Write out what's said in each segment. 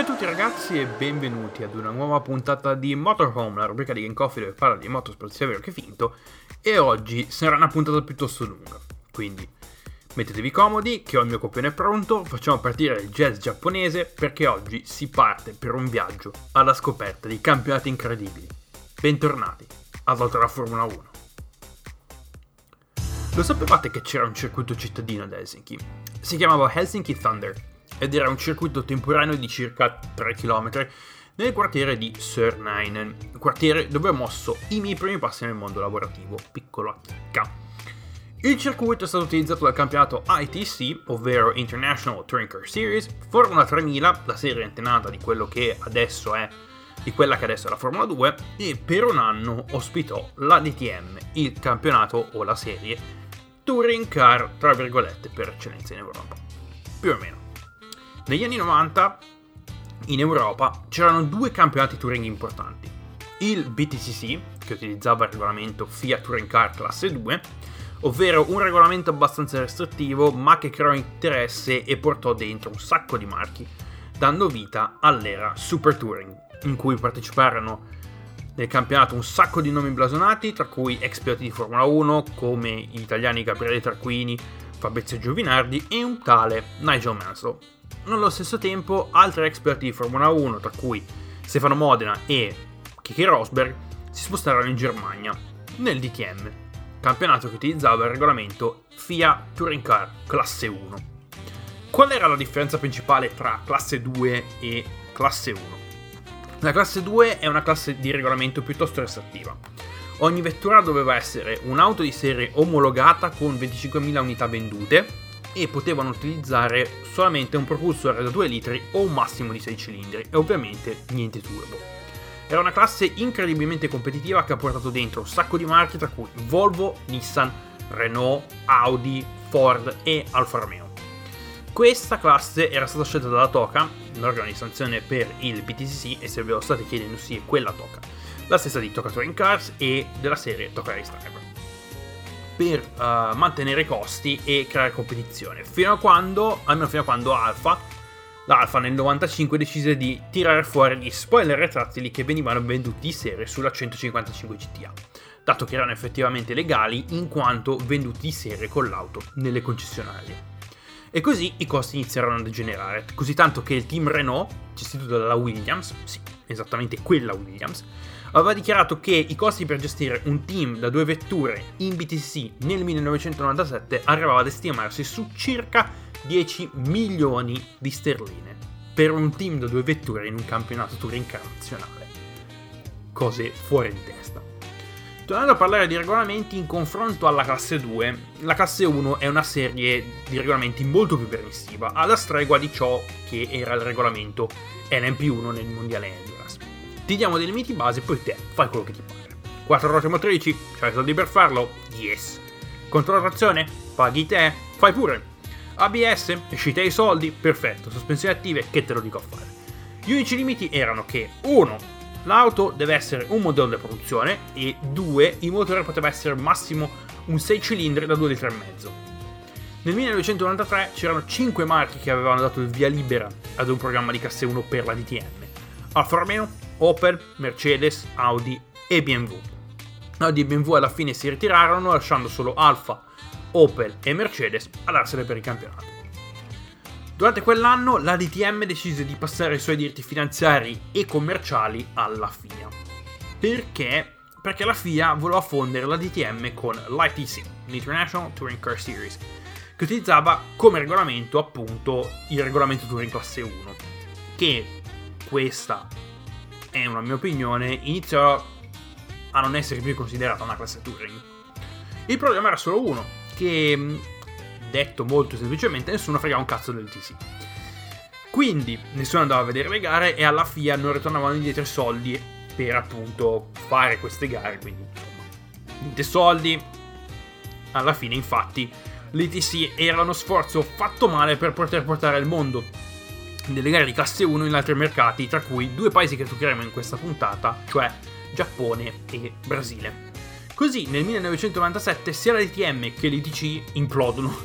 Ciao a tutti ragazzi e benvenuti ad una nuova puntata di Motorhome, la rubrica di GameCoffee dove parla di motorsport sia vero che finto, e oggi sarà una puntata piuttosto lunga, quindi mettetevi comodi che ho il mio copione pronto, facciamo partire il jazz giapponese perché oggi si parte per un viaggio alla scoperta di campionati incredibili. Bentornati all'altra Formula 1. Lo sapevate che c'era un circuito cittadino ad Helsinki? Si chiamava Helsinki Thunder ed era un circuito temporaneo di circa 3 km nel quartiere di Sörnäinen, un quartiere dove ho mosso i miei primi passi nel mondo lavorativo, piccolo a chicca. Il circuito è stato utilizzato dal campionato ITC, ovvero International Touring Car Series, Formula 3000, la serie antenata di quella che adesso è la Formula 2, e per un anno ospitò la DTM, il campionato o la serie Touring Car, tra virgolette, per eccellenza in Europa, più o meno. Negli anni 90, in Europa, c'erano due campionati touring importanti. Il BTCC, che utilizzava il regolamento Fiat Touring Car Classe 2, ovvero un regolamento abbastanza restrittivo, ma che creò interesse e portò dentro un sacco di marchi, dando vita all'era Super Touring, in cui parteciparono nel campionato un sacco di nomi blasonati, tra cui ex piloti di Formula 1, come gli italiani Gabriele Tarquini, Fabrizio Giovinardi e un tale Nigel Mansell. Nello stesso tempo, altri ex piloti di Formula 1, tra cui Stefano Modena e Kiki Rosberg, si spostarono in Germania, nel DTM, campionato che utilizzava il regolamento FIA Touring Car Classe 1. Qual era la differenza principale tra Classe 2 e Classe 1? La Classe 2 è una classe di regolamento piuttosto restrittiva. Ogni vettura doveva essere un'auto di serie omologata con 25.000 unità vendute, e potevano utilizzare solamente un propulsore da 2 litri o un massimo di 6 cilindri e ovviamente niente turbo. Era una classe incredibilmente competitiva che ha portato dentro un sacco di marchi, tra cui Volvo, Nissan, Renault, Audi, Ford e Alfa Romeo. Questa classe era stata scelta dalla TOCA, l'organo di sanzione per il BTCC, e se ve lo state chiedendo sì è quella TOCA, la stessa di Toca Touring Cars e della serie Toca Race Driver, per mantenere i costi e creare competizione, fino a quando l'Alfa nel 95 decise di tirare fuori gli spoiler retrattili che venivano venduti di serie sulla 155 GTA, dato che erano effettivamente legali in quanto venduti di serie con l'auto nelle concessionarie. E così i costi iniziarono a degenerare, così tanto che il team Renault, gestito dalla Williams, sì, esattamente quella Williams, aveva dichiarato che i costi per gestire un team da 2 vetture in BTCC nel 1997 arrivava ad estimarsi su circa 10 milioni di sterline per un team da 2 vetture in un campionato touring car nazionale. Cose fuori di testa. Tornando a parlare di regolamenti, in confronto alla classe 2, la classe 1 è una serie di regolamenti molto più permissiva, alla stregua di ciò che era il regolamento NMP1 nel mondiale Endurance. Ti diamo dei limiti base, poi te fai quello che ti pare. 4 ruote motrici? C'hai soldi per farlo? Yes. Controllo trazione? Paghi te? Fai pure. ABS? Esci te i soldi? Perfetto. Sospensioni attive? Che te lo dico a fare. Gli unici limiti erano che 1. L'auto deve essere un modello di produzione e 2. Il motore poteva essere massimo un 6 cilindri da 2 litri e mezzo. Nel 1993 c'erano 5 marchi che avevano dato il via libera ad un programma di classe 1 per la DTM. Alfa Romeo, Opel, Mercedes, Audi e BMW. Audi e BMW alla fine si ritirarono, lasciando solo Alfa, Opel e Mercedes a darsene per il campionato. Durante quell'anno la DTM decise di passare i suoi diritti finanziari e commerciali alla FIA. Perché? Perché la FIA voleva fondere la DTM con l'ITC, l'International Touring Car Series, che utilizzava come regolamento appunto il regolamento Touring Classe 1, che questa è una mia opinione, iniziò a non essere più considerata una classe touring. Il problema era solo uno, che, detto molto semplicemente, nessuno fregava un cazzo del TC. Quindi nessuno andava a vedere le gare e alla FIA non ritornavano indietro i soldi per appunto fare queste gare, quindi insomma, niente soldi. Alla fine infatti l'ITC era uno sforzo fatto male per poter portare il mondo delle gare di classe 1 in altri mercati, tra cui 2 paesi che toccheremo in questa puntata, cioè Giappone e Brasile. Così nel 1997 sia la DTM che l'ITC implodono,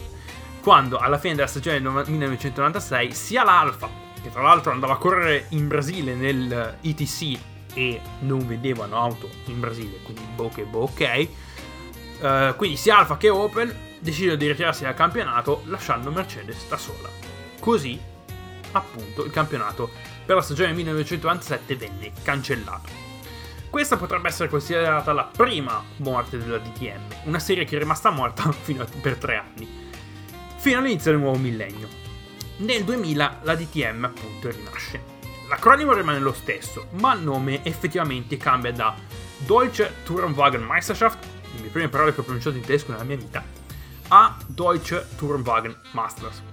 quando alla fine della stagione del 1996 sia l'Alfa che tra l'altro andava a correre in Brasile nel ITC e non vedevano auto in Brasile, quindi ok. Quindi sia Alfa che Opel decidono di ritirarsi dal campionato, lasciando Mercedes da sola. Così appunto il campionato per la stagione 1997 venne cancellato. Questa potrebbe essere considerata la prima morte della DTM, una serie che è rimasta morta per 3 anni, fino all'inizio del nuovo millennio. Nel 2000 la DTM appunto rinasce. L'acronimo rimane lo stesso, ma il nome effettivamente cambia da Deutsche Tourenwagenmeisterschaft, le mie prime parole che ho pronunciato in tedesco nella mia vita, a Deutsche Tourenwagen Masters.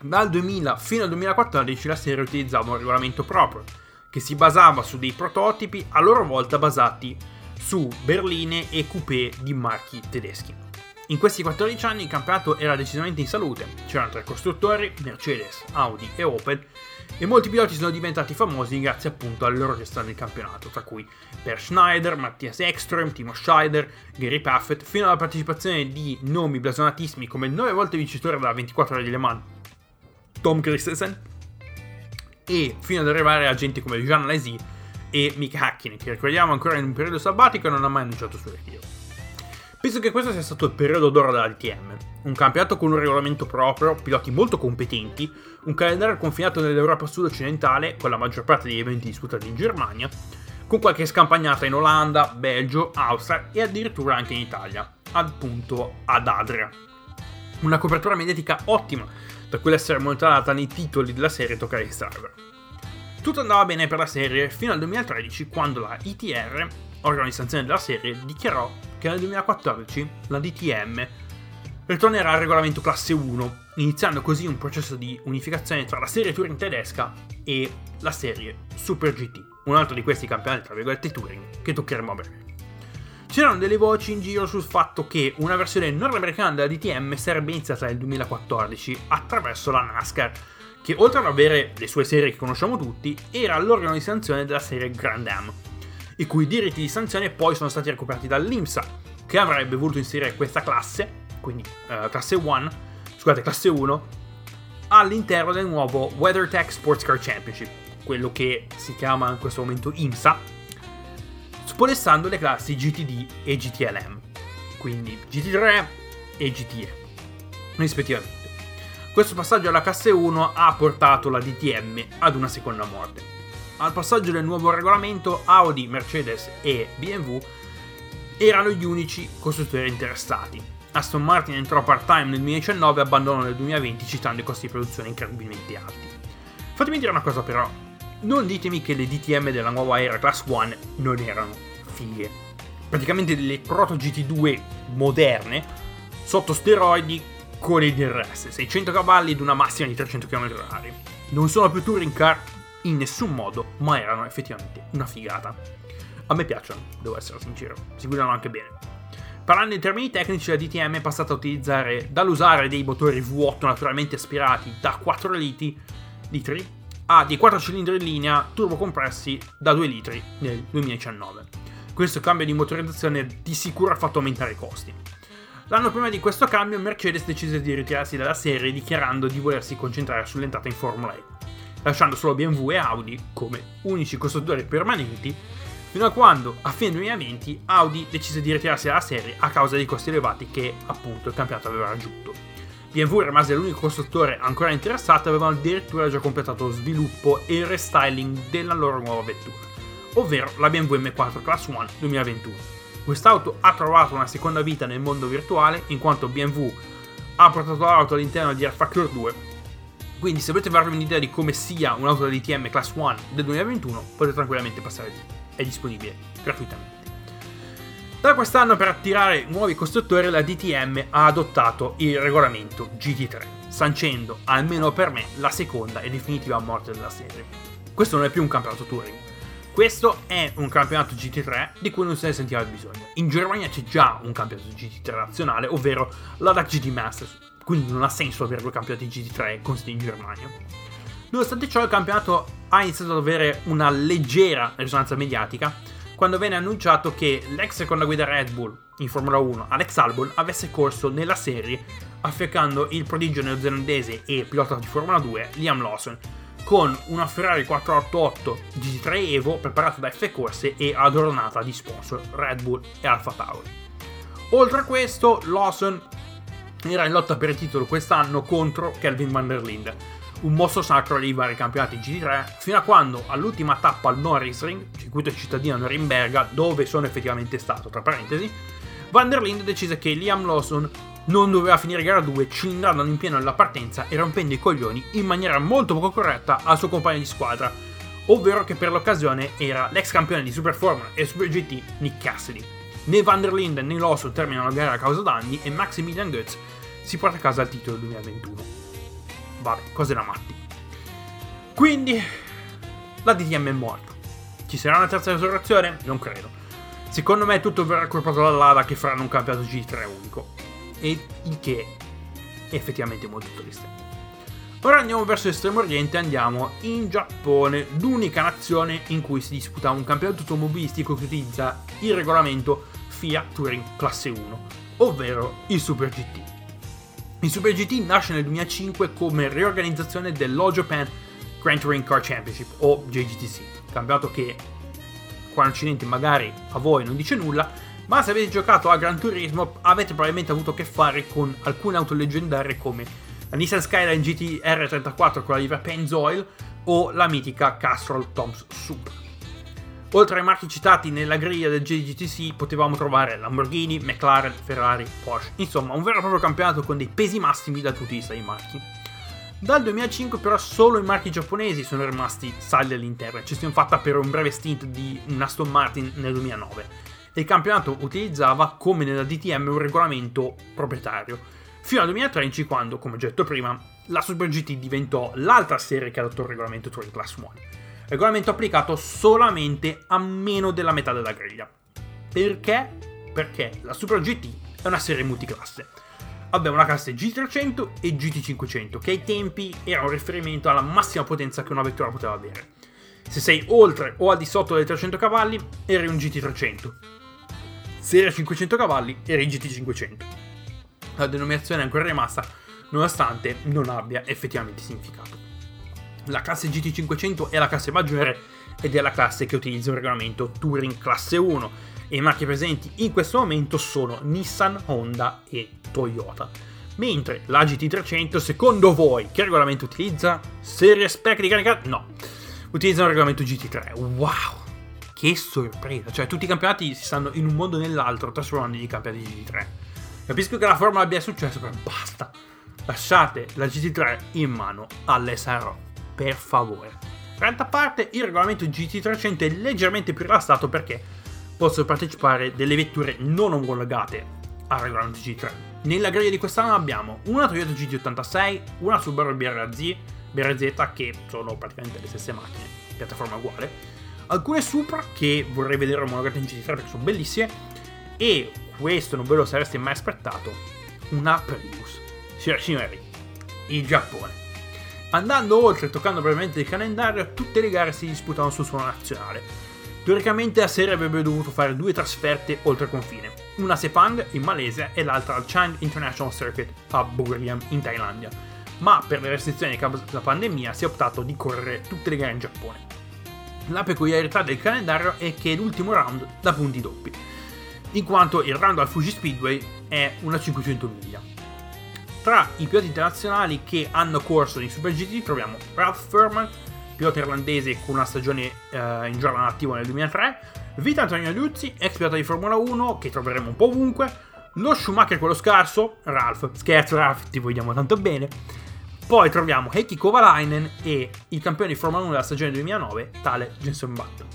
Dal 2000 fino al 2014 la serie utilizzava un regolamento proprio, che si basava su dei prototipi a loro volta basati su berline e coupé di marchi tedeschi. In questi 14 anni il campionato era decisamente in salute, c'erano 3 costruttori, Mercedes, Audi e Opel, e molti piloti sono diventati famosi grazie appunto alla loro gestione del campionato, tra cui Per Schneider, Mattias Ekström, Timo Scheider, Gary Paffett, fino alla partecipazione di nomi blasonatissimi come 9 volte vincitore della 24 ore di Le Mans, Tom Christensen, e fino ad arrivare a gente come Jean Lazy e Mick Hakkinen, che ricordiamo ancora in un periodo sabbatico e non ha mai annunciato il suo ritiro. Penso che questo sia stato il periodo d'oro della DTM, un campionato con un regolamento proprio, piloti molto competenti, un calendario confinato nell'Europa sud-occidentale, con la maggior parte degli eventi disputati in Germania, con qualche scampagnata in Olanda, Belgio, Austria e addirittura anche in Italia, appunto ad Adria. Una copertura mediatica ottima, da quell'essere monitorata nei titoli della serie toccare il server. Tutto andava bene per la serie fino al 2013, quando la ITR, organo di sanzione della serie, dichiarò che nel 2014 la DTM ritornerà al regolamento classe 1, iniziando così un processo di unificazione tra la serie Touring tedesca e la serie Super GT, un altro di questi campionati tra virgolette Touring che toccheremo a breve. C'erano delle voci in giro sul fatto che una versione nordamericana della DTM sarebbe iniziata nel 2014 attraverso la NASCAR, che oltre ad avere le sue serie che conosciamo tutti, era l'organo di sanzione della serie Grand Am, i cui diritti di sanzione poi sono stati recuperati dall'IMSA, che avrebbe voluto inserire questa classe, quindi classe 1, all'interno del nuovo WeatherTech Sports Car Championship, quello che si chiama in questo momento IMSA, spolestando le classi GTD e GTLM, quindi GT3 e GTE, rispettivamente. Questo passaggio alla classe 1 ha portato la DTM ad una seconda morte. Al passaggio del nuovo regolamento, Audi, Mercedes e BMW erano gli unici costruttori interessati. Aston Martin entrò part-time nel 2019 e abbandonò nel 2020, citando i costi di produzione incredibilmente alti. Fatemi dire una cosa però. Non ditemi che le DTM della nuova era Class 1 non erano fighe. Praticamente delle proto GT2 moderne, sotto steroidi con il DRS, 600 cavalli ed una massima di 300 km/h. Non sono più touring car in nessun modo, ma erano effettivamente una figata. A me piacciono, devo essere sincero, si guidano anche bene. Parlando in termini tecnici, la DTM è passata a utilizzare, dall'usare dei motori V8 naturalmente aspirati da 4 litri, ha dei 4 cilindri in linea turbocompressi da 2 litri nel 2019. Questo cambio di motorizzazione di sicuro ha fatto aumentare i costi. L'anno prima di questo cambio Mercedes decise di ritirarsi dalla serie dichiarando di volersi concentrare sull'entrata in Formula E, lasciando solo BMW e Audi come unici costruttori permanenti, fino a quando a fine 2020 Audi decise di ritirarsi dalla serie a causa dei costi elevati che appunto il campionato aveva raggiunto. BMW rimase l'unico costruttore ancora interessato e avevano addirittura già completato lo sviluppo e il restyling della loro nuova vettura, ovvero la BMW M4 Class 1 2021. Quest'auto ha trovato una seconda vita nel mondo virtuale, in quanto BMW ha portato l'auto all'interno di R-Factor 2, quindi se volete farvi un'idea di come sia un'auto da DTM Class 1 del 2021 potete tranquillamente passare lì, è disponibile gratuitamente. Da quest'anno, per attirare nuovi costruttori, la DTM ha adottato il regolamento GT3, sancendo, almeno per me, la seconda e definitiva morte della serie. Questo non è più un campionato Touring, questo è un campionato GT3 di cui non se ne sentiva bisogno. In Germania c'è già un campionato GT3 nazionale, ovvero la DAC GT Masters, quindi non ha senso avere due campionati GT3 considerati in Germania. Nonostante ciò, il campionato ha iniziato ad avere una leggera risonanza mediatica, quando venne annunciato che l'ex seconda guida Red Bull in Formula 1, Alex Albon, avesse corso nella serie affiancando il prodigio neozelandese e pilota di Formula 2, Liam Lawson, con una Ferrari 488 GT3 Evo preparata da F Corse e adornata di sponsor Red Bull e Alfa Tauri. Oltre a questo, Lawson era in lotta per il titolo quest'anno contro Kelvin van der Linde, un mostro sacro dei vari campionati GT3, fino a quando all'ultima tappa al Norris Ring, circuito cittadino a Norimberga, dove sono effettivamente stato, tra parentesi, van der Linde decise che Liam Lawson non doveva finire gara 2, cilindrando in pieno alla partenza e rompendo i coglioni in maniera molto poco corretta al suo compagno di squadra, ovvero che per l'occasione era l'ex campione di Super Formula e Super GT Nick Cassidy. Né van der Linde né Lawson terminano la gara a causa danni e Maximilian Goetz si porta a casa il titolo del 2021. Vabbè, cose da matti. Quindi la DTM è morta. Ci sarà una terza risurrezione? Non credo. Secondo me tutto verrà colpato dall'Ada, che faranno un campionato GT3 unico, e il che è effettivamente molto triste. Ora andiamo verso l'estremo oriente e andiamo in Giappone, l'unica nazione in cui si disputa un campionato automobilistico che utilizza il regolamento FIA Touring Classe 1, ovvero il Super GT. Il Super GT nasce nel 2005 come riorganizzazione dell'All Japan Grand Touring Car Championship, o JGTC, campionato che qua in Occidente magari a voi non dice nulla, ma se avete giocato a Gran Turismo avete probabilmente avuto a che fare con alcune auto leggendarie come la Nissan Skyline GT R34 con la livrea Pennzoil o la mitica Castrol Tom's Super. Oltre ai marchi citati nella griglia del GTC potevamo trovare Lamborghini, McLaren, Ferrari, Porsche, insomma un vero e proprio campionato con dei pesi massimi da tutti i marchi. Dal 2005 però solo i marchi giapponesi sono rimasti saldi all'interno, eccezione fatta per un breve stint di un Aston Martin nel 2009, e il campionato utilizzava come nella DTM un regolamento proprietario, fino al 2013 quando, come ho detto prima, la Super GT diventò l'altra serie che adottò il regolamento Touring Class 1. Regolamento applicato solamente a meno della metà della griglia. Perché? Perché la Super GT è una serie multiclasse. Abbiamo la classe GT300 e GT500, che ai tempi era un riferimento alla massima potenza che una vettura poteva avere. Se sei oltre o al di sotto dei 300 cavalli, eri un GT300. Se eri a 500 cavalli, eri GT500. La denominazione è ancora rimasta, nonostante non abbia effettivamente significato. La classe GT500 è la classe maggiore ed è la classe che utilizza un regolamento Touring Classe 1, e i marchi presenti in questo momento sono Nissan, Honda e Toyota. Mentre la GT300, secondo voi, che regolamento utilizza? Serie spec di carica? No, utilizza un regolamento GT3. Wow, che sorpresa! Cioè, tutti i campionati si stanno in un modo o nell'altro trasformando in campionati GT3. Capisco che la Formula abbia successo, però basta. Lasciate la GT3 in mano all'SRO, per favore. Rant a parte, il regolamento GT300 è leggermente più rilassato perché possono partecipare delle vetture non omologate al regolamento GT3. Nella griglia di quest'anno abbiamo una Toyota GT86, una Subaru BRZ, che sono praticamente le stesse macchine, piattaforma uguale, alcune Supra che vorrei vedere omologate in GT3 perché sono bellissime, e questo non ve lo sareste mai aspettato, una Prius. Signori, il Giappone. Andando oltre, toccando brevemente il calendario, tutte le gare si disputano sul suolo nazionale. Teoricamente la serie avrebbe dovuto fare due trasferte oltre confine, una a Sepang in Malesia e l'altra al Chang International Circuit a Buriram in Thailandia, ma per le restrizioni causate dalla pandemia si è optato di correre tutte le gare in Giappone. La peculiarità del calendario è che l'ultimo round dà punti doppi, in quanto il round al Fuji Speedway è una 500 miglia. Tra i piloti internazionali che hanno corso in Super GT troviamo Ralph Furman, pilota irlandese con una stagione in giornata attiva nel 2003, Vito Antonio Liuzzi, ex pilota di Formula 1, che troveremo un po' ovunque, lo Schumacher quello scarso, Ralph, scherzo Ralph, ti vogliamo tanto bene, poi troviamo Heikki Kovalainen e il campione di Formula 1 della stagione 2009, tale Jenson Button.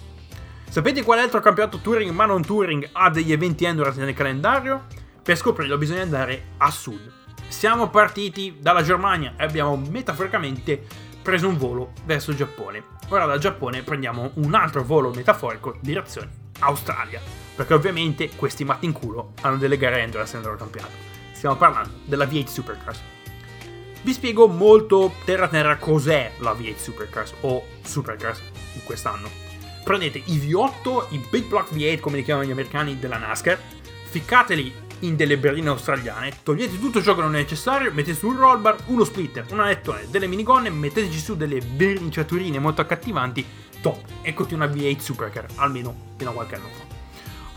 Sapete quale altro campionato Touring ma non Touring ha degli eventi endurance nel calendario? Per scoprirlo bisogna andare a sud. Siamo partiti dalla Germania e abbiamo metaforicamente preso un volo verso il Giappone. Ora dal Giappone prendiamo un altro volo metaforico direzione Australia, perché ovviamente questi matti in culo hanno delle gare endurance nel loro campionato. Stiamo parlando della V8 Supercars. Vi spiego molto terra terra cos'è la V8 Supercars o Supercars in quest'anno. Prendete i V8, i Big Block V8 come li chiamano gli americani della NASCAR, ficcateli in delle berline australiane, togliete tutto ciò che non è necessario, mettete su un roll bar, uno splitter, un alettone, delle minigonne, metteteci su delle verniciaturine molto accattivanti, top, e continua V8 Supercar, almeno fino a qualche anno fa.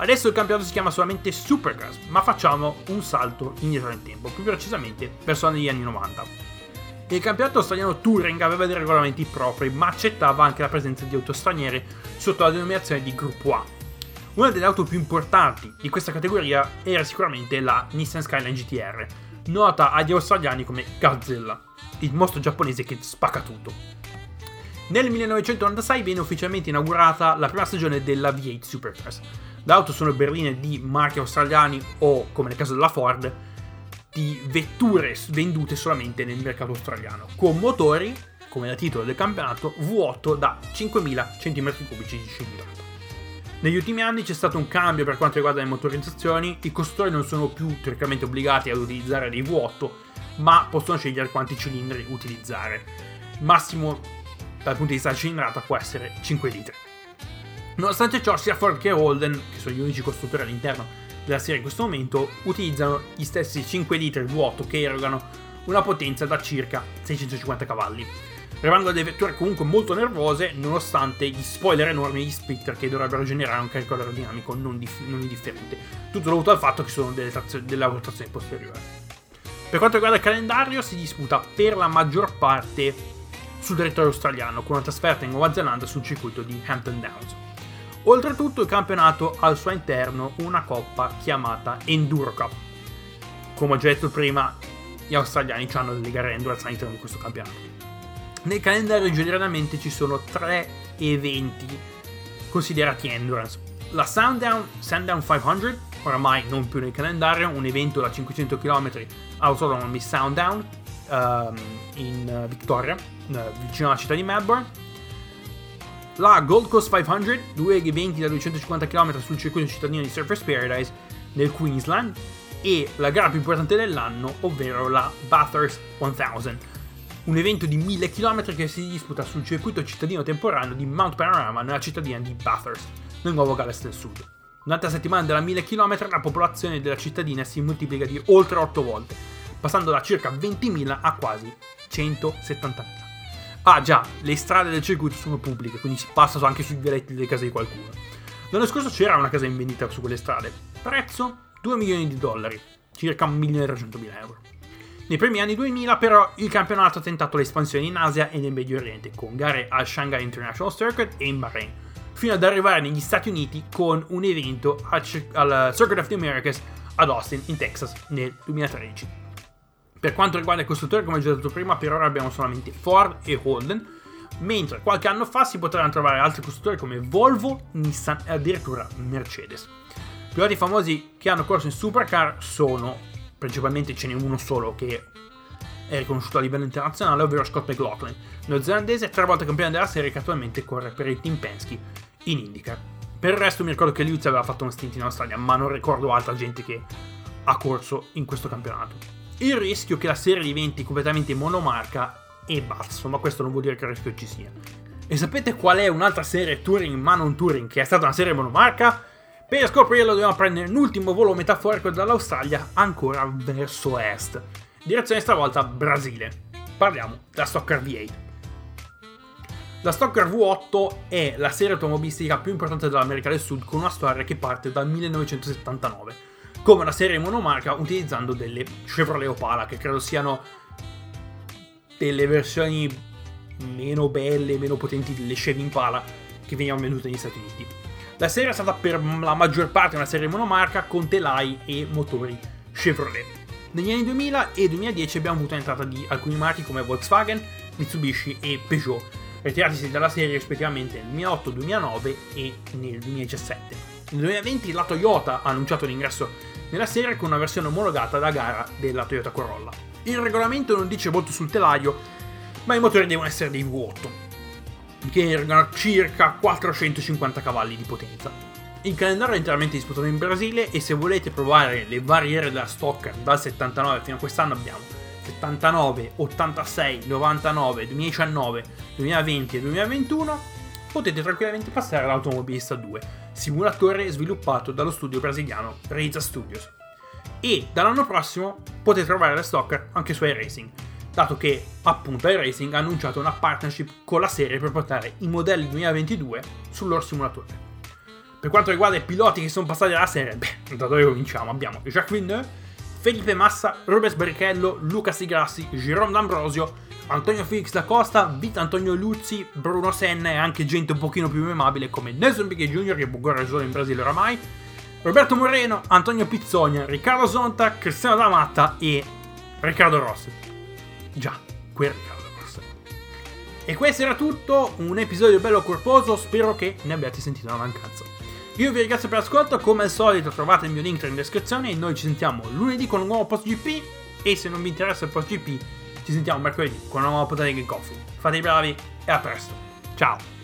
Adesso il campionato si chiama solamente Supercars, ma facciamo un salto indietro nel tempo, più precisamente verso gli anni 90. Il campionato australiano Touring aveva dei regolamenti propri, ma accettava anche la presenza di auto straniere sotto la denominazione di Gruppo A. Una delle auto più importanti di questa categoria era sicuramente la Nissan Skyline GTR, nota agli australiani come Godzilla, il mostro giapponese che spacca tutto. Nel 1996 viene ufficialmente inaugurata la prima stagione della V8 Supercars. Le auto sono berline di marchi australiani o, come nel caso della Ford, di vetture vendute solamente nel mercato australiano, con motori, come da titolo del campionato, V8 da 5.000 cm3 di cilindrata. Negli ultimi anni c'è stato un cambio per quanto riguarda le motorizzazioni, i costruttori non sono più teoricamente obbligati ad utilizzare dei V8, ma possono scegliere quanti cilindri utilizzare. Massimo, dal punto di vista della cilindrata, può essere 5 litri. Nonostante ciò, sia Ford che Holden, che sono gli unici costruttori all'interno della serie in questo momento, utilizzano gli stessi 5 litri V8 che erogano una potenza da circa 650 cavalli, arrivando a delle vetture comunque molto nervose nonostante gli spoiler enormi e gli splitter che dovrebbero generare un carico aerodinamico non indifferente, tutto dovuto al fatto che sono della rotazione posteriore. Per quanto riguarda il calendario, si disputa per la maggior parte sul territorio australiano, con una trasferta in Nuova Zelanda sul circuito di Hampton Downs. Oltretutto il campionato ha al suo interno una coppa chiamata Enduro Cup. Come ho già detto prima, gli australiani hanno delle gare endurance all'interno di questo campionato. Nel calendario generalmente ci sono 3 eventi considerati endurance: la Sundown 500, oramai non più nel calendario, un evento da 500 km autonomo di Sundown in Victoria, vicino alla città di Melbourne. La Gold Coast 500, due eventi da 250 km sul circuito cittadino di Surfers Paradise nel Queensland, e la gara più importante dell'anno, ovvero la Bathurst 1000, un evento di 1000 km che si disputa sul circuito cittadino temporaneo di Mount Panorama nella cittadina di Bathurst, nel Nuovo Galles del Sud. Durante la settimana della 1000 km la popolazione della cittadina si moltiplica di oltre 8 volte, passando da circa 20.000 a quasi 170.000. Ah già, le strade del circuito sono pubbliche, quindi si passa anche sui vialetti delle case di qualcuno. L'anno scorso c'era una casa in vendita su quelle strade. Prezzo? $2 milioni, circa €1.300.000. Nei primi anni 2000 però il campionato ha tentato l'espansione in Asia e nel Medio Oriente, con gare al Shanghai International Circuit e in Bahrain, fino ad arrivare negli Stati Uniti con un evento al Circuit of the Americas ad Austin, in Texas, nel 2013. Per quanto riguarda i costruttori, come ho già detto prima, per ora abbiamo solamente Ford e Holden, mentre qualche anno fa si potranno trovare altri costruttori come Volvo, Nissan e addirittura Mercedes. Piloti famosi che hanno corso in supercar sono, principalmente ce n'è uno solo che è riconosciuto a livello internazionale, ovvero Scott McLaughlin, neozelandese, 3 volte campione della serie, che attualmente corre per il team Penske in IndyCar. Per il resto mi ricordo che Lewis aveva fatto uno stint in Australia, ma non ricordo altra gente che ha corso in questo campionato. Il rischio che la serie diventi completamente monomarca è basso, ma questo non vuol dire che il rischio ci sia. E sapete qual è un'altra serie Touring ma non Touring che è stata una serie monomarca? Per scoprirlo dobbiamo prendere un ultimo volo metaforico dall'Australia ancora verso est, direzione stavolta Brasile. Parliamo della Stock Car V8. La Stock Car V8 è la serie automobilistica più importante dell'America del Sud, con una storia che parte dal 1979. Come una serie monomarca utilizzando delle Chevrolet Opala, che credo siano delle versioni meno belle, meno potenti delle Chevy Impala che venivano vendute negli Stati Uniti. La serie è stata per la maggior parte una serie monomarca con telai e motori Chevrolet. Negli anni 2000 e 2010 abbiamo avuto l'entrata di alcuni marchi come Volkswagen, Mitsubishi e Peugeot, ritiratisi dalla serie rispettivamente nel 2008, 2009 e nel 2017. Nel 2020 la Toyota ha annunciato l'ingresso nella serie con una versione omologata da gara della Toyota Corolla. Il regolamento non dice molto sul telaio, ma i motori devono essere dei V8, che erogano circa 450 cavalli di potenza. Il calendario è interamente disputato in Brasile, e se volete provare le varie ere della Stock Car dal 79 fino a quest'anno abbiamo 79, 86, 99, 2019, 2020 e 2021, potete tranquillamente passare all'Automobilista 2, simulatore sviluppato dallo studio brasiliano Reza Studios. e dall'anno prossimo potete trovare la Stock anche su iRacing, dato che appunto iRacing ha annunciato una partnership con la serie per portare i modelli 2022 sul loro simulatore. Per quanto riguarda i piloti che sono passati alla serie, da dove cominciamo? Abbiamo Jacques Villeneuve, Felipe Massa, Rubens Barrichello, Luca Sigrassi, Jérôme D'Ambrosio, Antonio Felix da Costa, Antonio Luzzi, Bruno Senna e anche gente un pochino più memabile come Nelson Piquet Jr., che può correre solo in Brasile oramai, Roberto Moreno, Antonio Pizzogna, Riccardo Zonta, Cristiano D'Amatta e Riccardo Rossi. Già, quel Riccardo Rossi. E questo era tutto, un episodio bello corposo, spero che ne abbiate sentito la mancanza. Io vi ringrazio per l'ascolto, come al solito trovate il mio link in descrizione e noi ci sentiamo lunedì con un nuovo Post GP, e se non vi interessa il Post GP ci sentiamo mercoledì con una nuova puntata di GameCoffee. Fate i bravi e a presto. Ciao!